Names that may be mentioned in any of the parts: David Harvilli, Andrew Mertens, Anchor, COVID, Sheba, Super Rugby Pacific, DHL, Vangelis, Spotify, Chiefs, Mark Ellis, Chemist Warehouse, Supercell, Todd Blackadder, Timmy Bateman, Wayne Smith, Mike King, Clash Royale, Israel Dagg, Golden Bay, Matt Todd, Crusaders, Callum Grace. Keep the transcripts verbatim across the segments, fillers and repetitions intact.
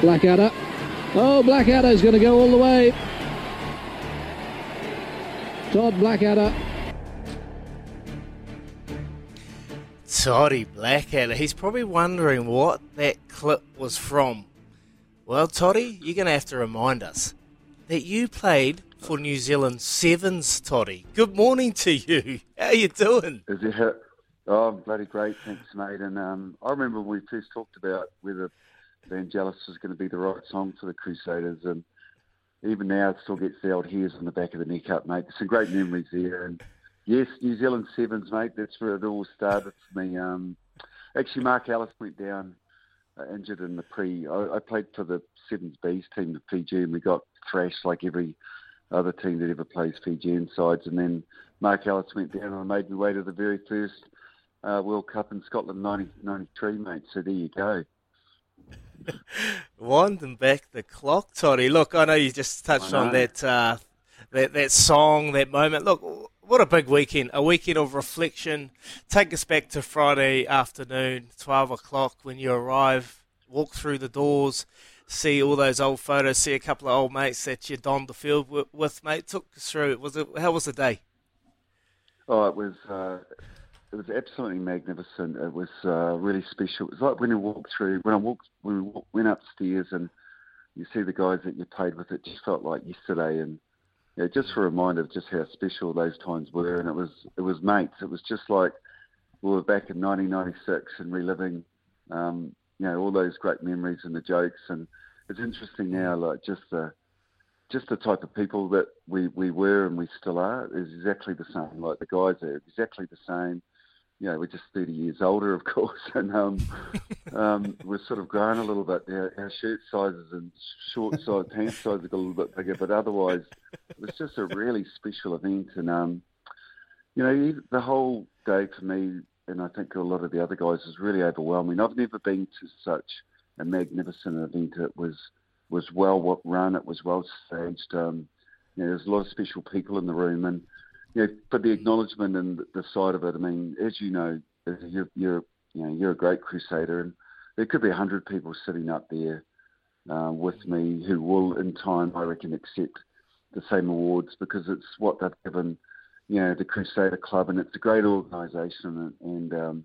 Blackadder. Oh, Blackadder's going to go all the way. Todd Blackadder. Toddy Blackadder. He's probably wondering what that clip was from. Well, Toddy, you're going to have to remind us that you played for New Zealand Sevens, Toddy. Good morning to you. How are you doing? Is it her? Oh, I'm bloody great. Thanks, mate. And um, I remember when we first talked about whether Vangelis was going to be the right song for the Crusaders, and even now it still gets the old hairs on the back of the neck up, mate. Some great memories there. And yes, New Zealand Sevens, mate. That's where it all started for me. Um, actually, Mark Ellis went down uh, injured in the pre. I, I played for the Sevens B's team, the P G, and we got thrashed like every other team that ever plays Fijian sides. And then Mark Ellis went down, and I made my way to the very first uh, World Cup in Scotland, nineteen ninety-three, mate. So there you go. Winding back the clock, Toddy. Look, I know you just touched on that, uh, that that song, that moment. Look, what a big weekend, a weekend of reflection. Take us back to Friday afternoon, twelve o'clock, when you arrive, walk through the doors, see all those old photos, see a couple of old mates that you donned the field with, with mate. Took us through. Was it, how was the day? Oh, it was... Uh... It was absolutely magnificent. It was uh, really special. It was like when you walk through, when I walked, when we walked, went upstairs and you see the guys that you played with, it just felt like yesterday. And you know, just for a reminder of just how special those times were. And it was, it was mates. It was just like we were back in nineteen ninety-six and reliving, um, you know, all those great memories and the jokes. And it's interesting now, like just the, just the type of people that we, we were and we still are is exactly the same. Like the guys are exactly the same. You know, we're just thirty years older, of course, and um, um, we're sort of growing a little bit. Our, our shirt sizes and short size, pants sizes got a little bit bigger, but otherwise, it was just a really special event. And, um, you know, the whole day for me, and I think a lot of the other guys, was really overwhelming. I've never been to such a magnificent event. It was was well run, it was well staged. Um, you know, there's a lot of special people in the room, and yeah, but the acknowledgement and the side of it. I mean, as you know, you're, you're you know you're a great Crusader, and there could be a hundred people sitting up there uh, with me who will, in time, I reckon, accept the same awards because it's what they've given, you know, the Crusader Club, and it's a great organisation. And, and um,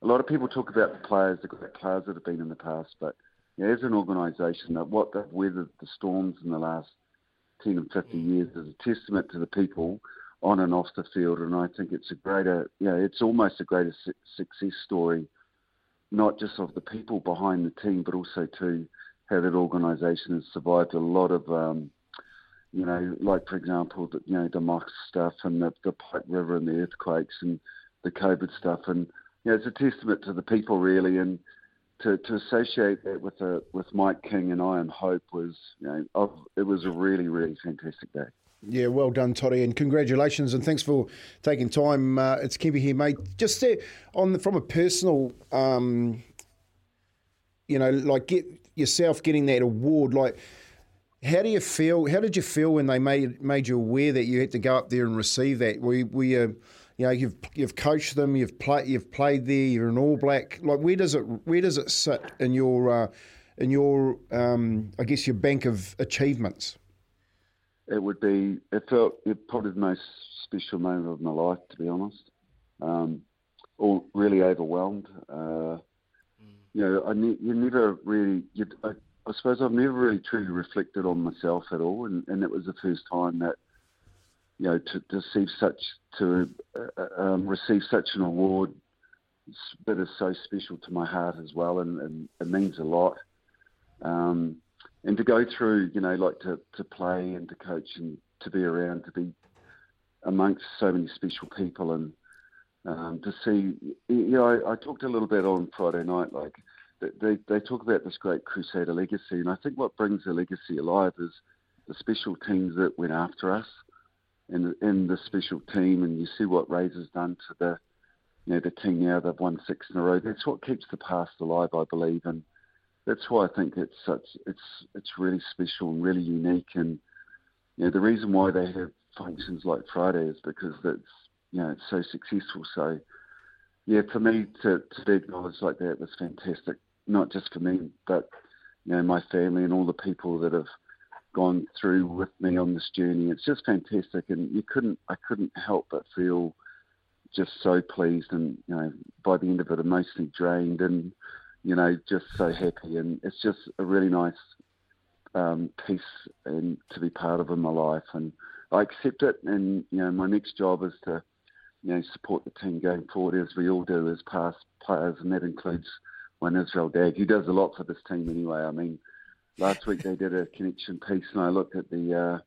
a lot of people talk about the players, the great players that have been in the past, but you know, as an organisation, what they've weathered the storms in the last ten and fifty years is a testament to the people on and off the field, and I think it's a greater, you know, it's almost a greater su- success story, not just of the people behind the team, but also to how that organisation has survived a lot of, um, you know, like for example, the, you know, the Mox stuff and the, the Pike River and the earthquakes and the COVID stuff, and you know, it's a testament to the people really, and To, to associate that with a, with Mike King and I Am Hope was, you know, I've, it was a really, really fantastic day. Yeah, well done, Toddy, and congratulations, and thanks for taking time. Uh, it's Kempi here, mate. Just to, on the, from a personal, um, you know, like get yourself getting that award. Like, how do you feel? How did you feel when they made made you aware that you had to go up there and receive that? Were you, were you You know, you've you've coached them, you've played, you've played there. You're an All Black. Like, where does it where does it sit in your uh, in your um, I guess your bank of achievements? It would be. It felt it probably the most special moment of my life, to be honest. Um, all really overwhelmed. Uh, you know, I ne- you never really. I, I suppose I've never really truly reflected on myself at all, and, and it was the first time that. You know, to, to receive such to uh, um, receive such an award that is so special to my heart as well, and, and it means a lot. Um, and to go through, you know, like to, to play and to coach and to be around, to be amongst so many special people, and um, to see, you know, I, I talked a little bit on Friday night, like they they talk about this great Crusader legacy, and I think what brings the legacy alive is the special teams that went after us. And in the special team, and you see what Razor's done to the, you know, the team now. They've won six in a row. That's what keeps the past alive, I believe, and that's why I think it's such it's it's really special and really unique. And you know, the reason why they have functions like Friday is because that's you know it's so successful. So yeah, for me to to be acknowledged like that was fantastic. Not just for me, but you know, my family and all the people that have gone through with me on this journey. It's just fantastic, and you couldn't I couldn't help but feel just so pleased, and you know, by the end of it, emotionally drained, and you know, just so happy. And it's just a really nice um, piece and to be part of in my life, and I accept it. And you know, my next job is to, you know, support the team going forward, as we all do as past players, and that includes one Israel Dagg, who does a lot for this team anyway. I mean, last week they did a connection piece, and I looked at the uh,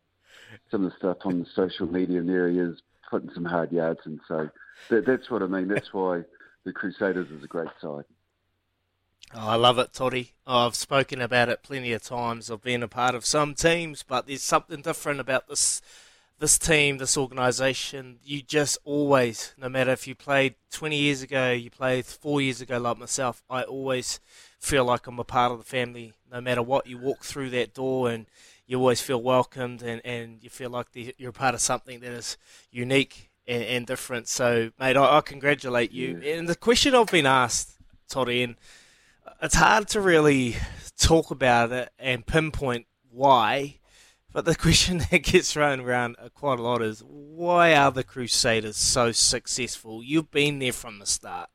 some of the stuff on the social media, and there he is putting some hard yards in. So that, that's what I mean. That's why the Crusaders is a great side. Oh, I love it, Toddy. I've spoken about it plenty of times. I've been a part of some teams, but there's something different about this this team, this organisation. You just always, no matter if you played twenty years ago, you played four years ago like myself, I always feel like I'm a part of the family. No matter what, you walk through that door and you always feel welcomed, and, and you feel like the, you're a part of something that is unique and, and different. So, mate, I, I congratulate you. Yeah. And the question I've been asked, Toddy, and it's hard to really talk about it and pinpoint why, but the question that gets thrown around quite a lot is, why are the Crusaders so successful? You've been there from the start.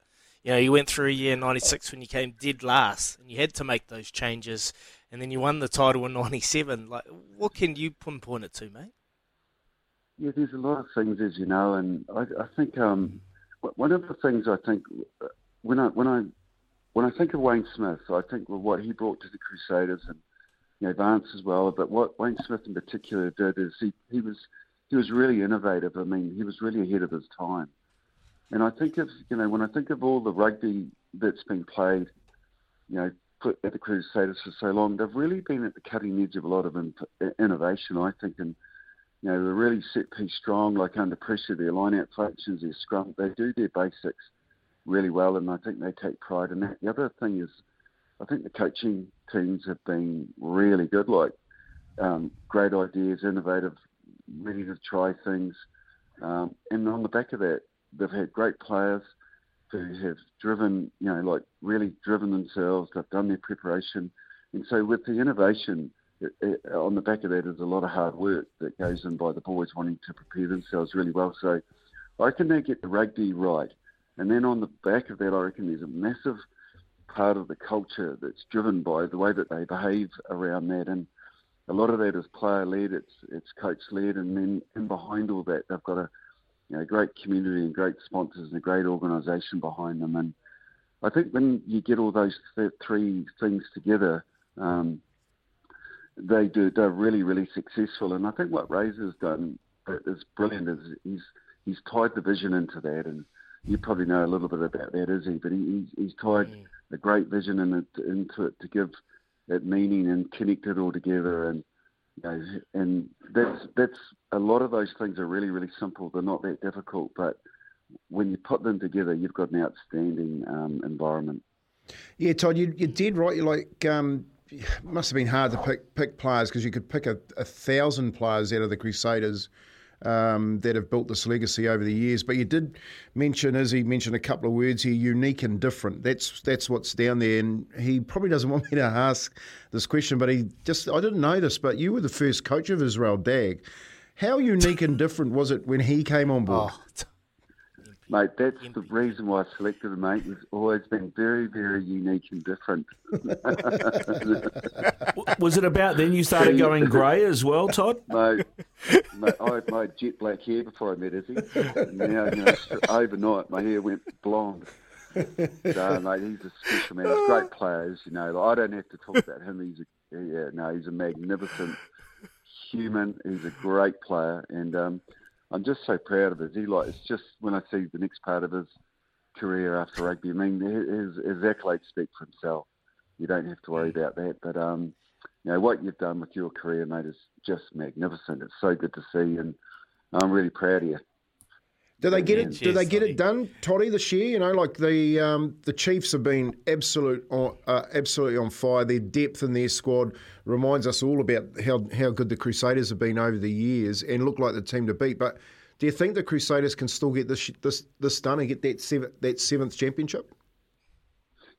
You know, you went through year ninety-six when you came dead last, and you had to make those changes, and then you won the title in ninety-seven. Like, what can you pinpoint it to, mate? Yeah, there's a lot of things, as you know, and I, I think um, one of the things I think when I when I When I think of Wayne Smith, I think of what he brought to the Crusaders, and you know, Vance as well. But what Wayne Smith in particular did is he, he was he was really innovative. I mean, he was really ahead of his time. And I think of you know when I think of all the rugby that's been played, you know, put at the Crusaders for so long, they've really been at the cutting edge of a lot of in, innovation. I think, and you know, they're really set piece strong, like under pressure, their line-out functions, their scrum, they do their basics really well, and I think they take pride in that. The other thing is, I think the coaching teams have been really good, like um, great ideas, innovative, ready to try things. Um, and on the back of that, they've had great players who have driven, you know, like really driven themselves, they've done their preparation. And so with the innovation, it, it, on the back of that is a lot of hard work that goes in by the boys wanting to prepare themselves really well. So I reckon they get the rugby right. And then on the back of that, I reckon there's a massive part of the culture that's driven by the way that they behave around that. And a lot of that is player-led, it's it's coach-led. And then in behind all that, they've got a you know, great community and great sponsors and a great organisation behind them. And I think when you get all those th- three things together, um, they do, they're really, really successful. And I think what Razor's done is brilliant. Is he's, he's tied the vision into that, and you probably know a little bit about that, is he? But he, he's, he's tied yeah. a great vision in it, into it to give it meaning and connect it all together. And you know, and that's that's a lot of those things are really, really simple. They're not that difficult, but when you put them together, you've got an outstanding um, environment. Yeah, Todd, you, you're dead right. You're like, um, it must have been hard to pick, pick players, because you could pick a, a thousand players out of the Crusaders Um, that have built this legacy over the years. But you did mention, Izzy mentioned a couple of words here, unique and different. That's that's what's down there, and he probably doesn't want me to ask this question, but he just, I didn't know this, but you were the first coach of Israel Dagg. How unique and different was it when he came on board? Oh, mate, that's the reason why I selected him, mate. He's always been very, very unique and different. Was it about then you started going grey as well, Todd? Mate, mate, I had my jet black hair before I met Izzy. And now, you know, overnight, my hair went blonde. So, mate, he's a special man. He's a great player, you know. I don't have to talk about him. He's a, yeah, no, he's a magnificent human. He's a great player, and um, I'm just so proud of his. He like, it's just when I see the next part of his career after rugby, I mean, his, his accolades speak for himself. You don't have to worry about that. But, um, you know, what you've done with your career, mate, is just magnificent. It's so good to see, and I'm really proud of you. Do they get it? Cheers, do they get it done, Toddy, this year? You know, like the um, the Chiefs have been absolute on, uh, absolutely on fire. Their depth in their squad reminds us all about how how good the Crusaders have been over the years, and look like the team to beat. But do you think the Crusaders can still get this this this done and get that seventh, that seventh championship?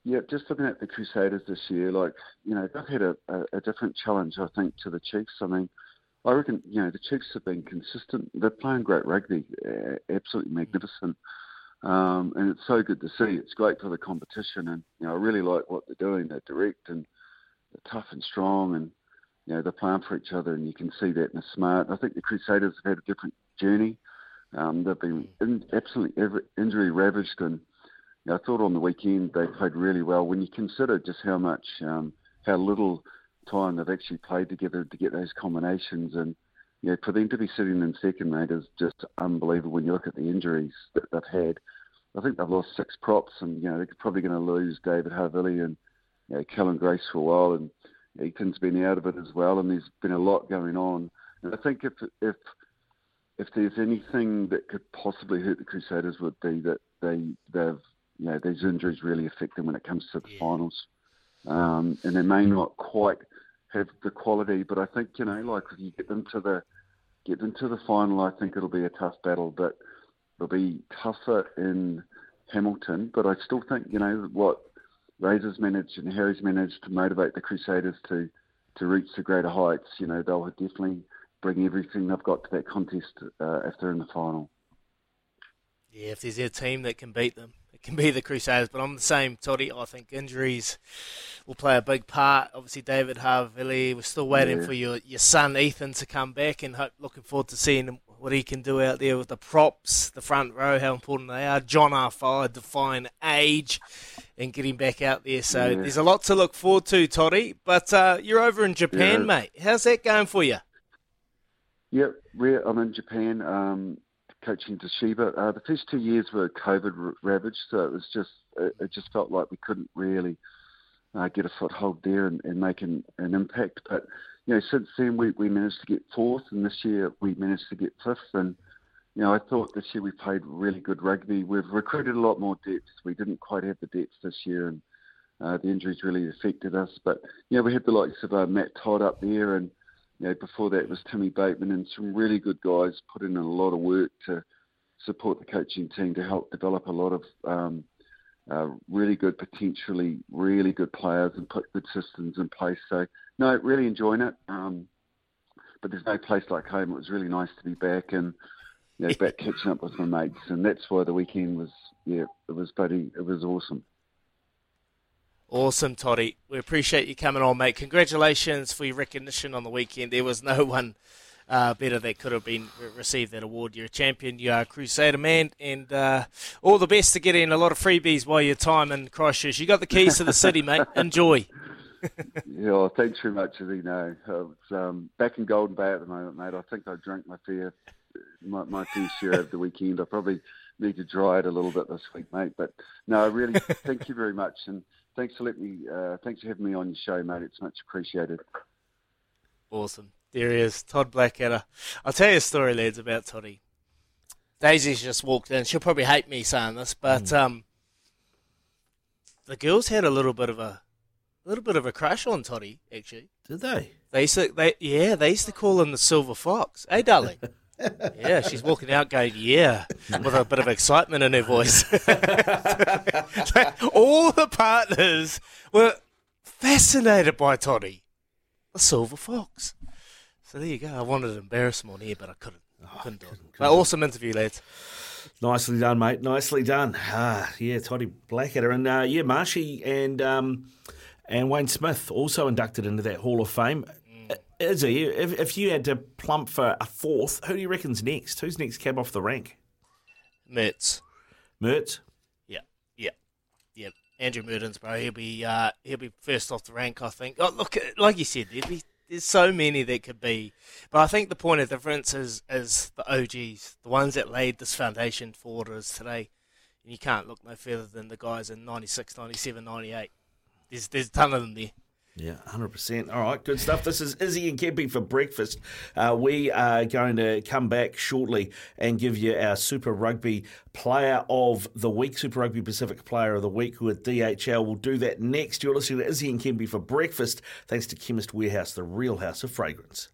Yeah, just looking at the Crusaders this year, like, you know, they've had a, a, a different challenge, I think, to the Chiefs. I mean, I reckon, you know, the Chiefs have been consistent. They're playing great rugby, absolutely magnificent. Um, and it's so good to see. It's great for the competition. And, you know, I really like what they're doing. They're direct and they're tough and strong. And, you know, they're playing for each other. And you can see that in the smart. I think the Crusaders have had a different journey. Um, they've been in, absolutely injury ravaged. And you know, I thought on the weekend they played really well. When you consider just how much, um, how little time they've actually played together to get those combinations, and you know, for them to be sitting in second, mate, is just unbelievable. When you look at the injuries that they've had, I think they've lost six props, and you know they're probably going to lose David Harvilli and you know, Callum Grace for a while, and Eaton's been out of it as well. And there's been a lot going on, and I think if if if there's anything that could possibly hurt the Crusaders, would be that they they've you know these injuries really affect them when it comes to the finals. Um, and they may not quite have the quality, but I think, you know, like if you get them to the get them to the final, I think it'll be a tough battle, but it'll be tougher in Hamilton. But I still think, you know, what Razor's managed and Harry's managed to motivate the Crusaders to, to reach the greater heights, you know, they'll definitely bring everything they've got to that contest uh, if they're in the final. Yeah, if there's a team that can beat them, it can be the Crusaders. But I'm the same, Toddy. I think injuries will play a big part. Obviously, David Harvilli, we're still waiting yeah. for your, your son, Ethan, to come back, and hope, looking forward to seeing what he can do out there with the props, the front row, how important they are. John R. Fire, define age, and getting back out there. So yeah. there's a lot to look forward to, Toddy. But uh, you're over in Japan, yeah. mate. How's that going for you? Yep, yeah, I'm in Japan. Um coaching to Sheba. Uh, the first two years were COVID ravaged, so it was just it, it just felt like we couldn't really uh, get a foothold there and, and make an, an impact. But you know, since then we, we managed to get fourth, and this year we managed to get fifth. And you know, I thought this year we played really good rugby. We've recruited a lot more depth. We didn't quite have the depth this year, and uh, the injuries really affected us. But you know, we had the likes of uh, Matt Todd up there, and you know, before that was Timmy Bateman, and some really good guys put in a lot of work to support the coaching team to help develop a lot of um, uh, really good, potentially really good players and put good systems in place. So, no, really enjoying it. Um, but there's no place like home. It was really nice to be back and you know, back catching up with my mates, and that's why the weekend was yeah, it was bloody, it was awesome. Awesome, Toddy. We appreciate you coming on, mate. Congratulations for your recognition on the weekend. There was no one uh, better that could have been received that award. You're a champion. You are a Crusader, man. And uh, all the best to get in a lot of freebies while your time in Christchurch. You got the keys to the city, mate. Enjoy. yeah, well, thanks very much, as you know. It's, um, back in Golden Bay at the moment, mate. I think I drank my fair, my, my fair share over the weekend. I probably need to dry it a little bit this week, mate. But no, really, thank you very much. And Thanks for letting me. Uh, thanks for having me on your show, mate. It's much appreciated. Awesome. There he is, Todd Blackadder. I'll tell you a story, lads, about Toddy. Daisy's just walked in. She'll probably hate me saying this, but mm. um, the girls had a little bit of a, a little bit of a crush on Toddy. Actually, did they? They used to, they yeah, they used to call him the Silver Fox. Hey, darling. Yeah, she's walking out going, yeah, with a bit of excitement in her voice. All the partners were fascinated by Toddy, the Silver Fox. So there you go. I wanted to embarrass him on here, but I couldn't. I couldn't do it. But awesome interview, lads. Nicely done, mate. Nicely done. Ah, yeah, Toddy Blackadder. And, uh, yeah, Marshy and, um, and Wayne Smith also inducted into that Hall of Fame. Izzy, if, if you had to plump for a fourth, who do you reckon's next? Who's next cab off the rank? Mertz. Mertz? Yeah, yeah, yeah. Andrew Mertens, bro. He'll be uh, he'll be first off the rank, I think. Oh, look, like you said, there'd be, there's so many that could be. But I think the point of difference is, is the O Gs, the ones that laid this foundation for what it is today. And you can't look no further than the guys in ninety-six, ninety-seven, ninety-eight. There's, there's a ton of them there. Yeah, one hundred percent. All right, good stuff. This is Izzy and Kempi for breakfast. Uh, we are going to come back shortly and give you our Super Rugby Player of the Week, Super Rugby Pacific Player of the Week with D H L. We'll do that next. You're listening to Izzy and Kempi for breakfast, thanks to Chemist Warehouse, the real house of fragrance.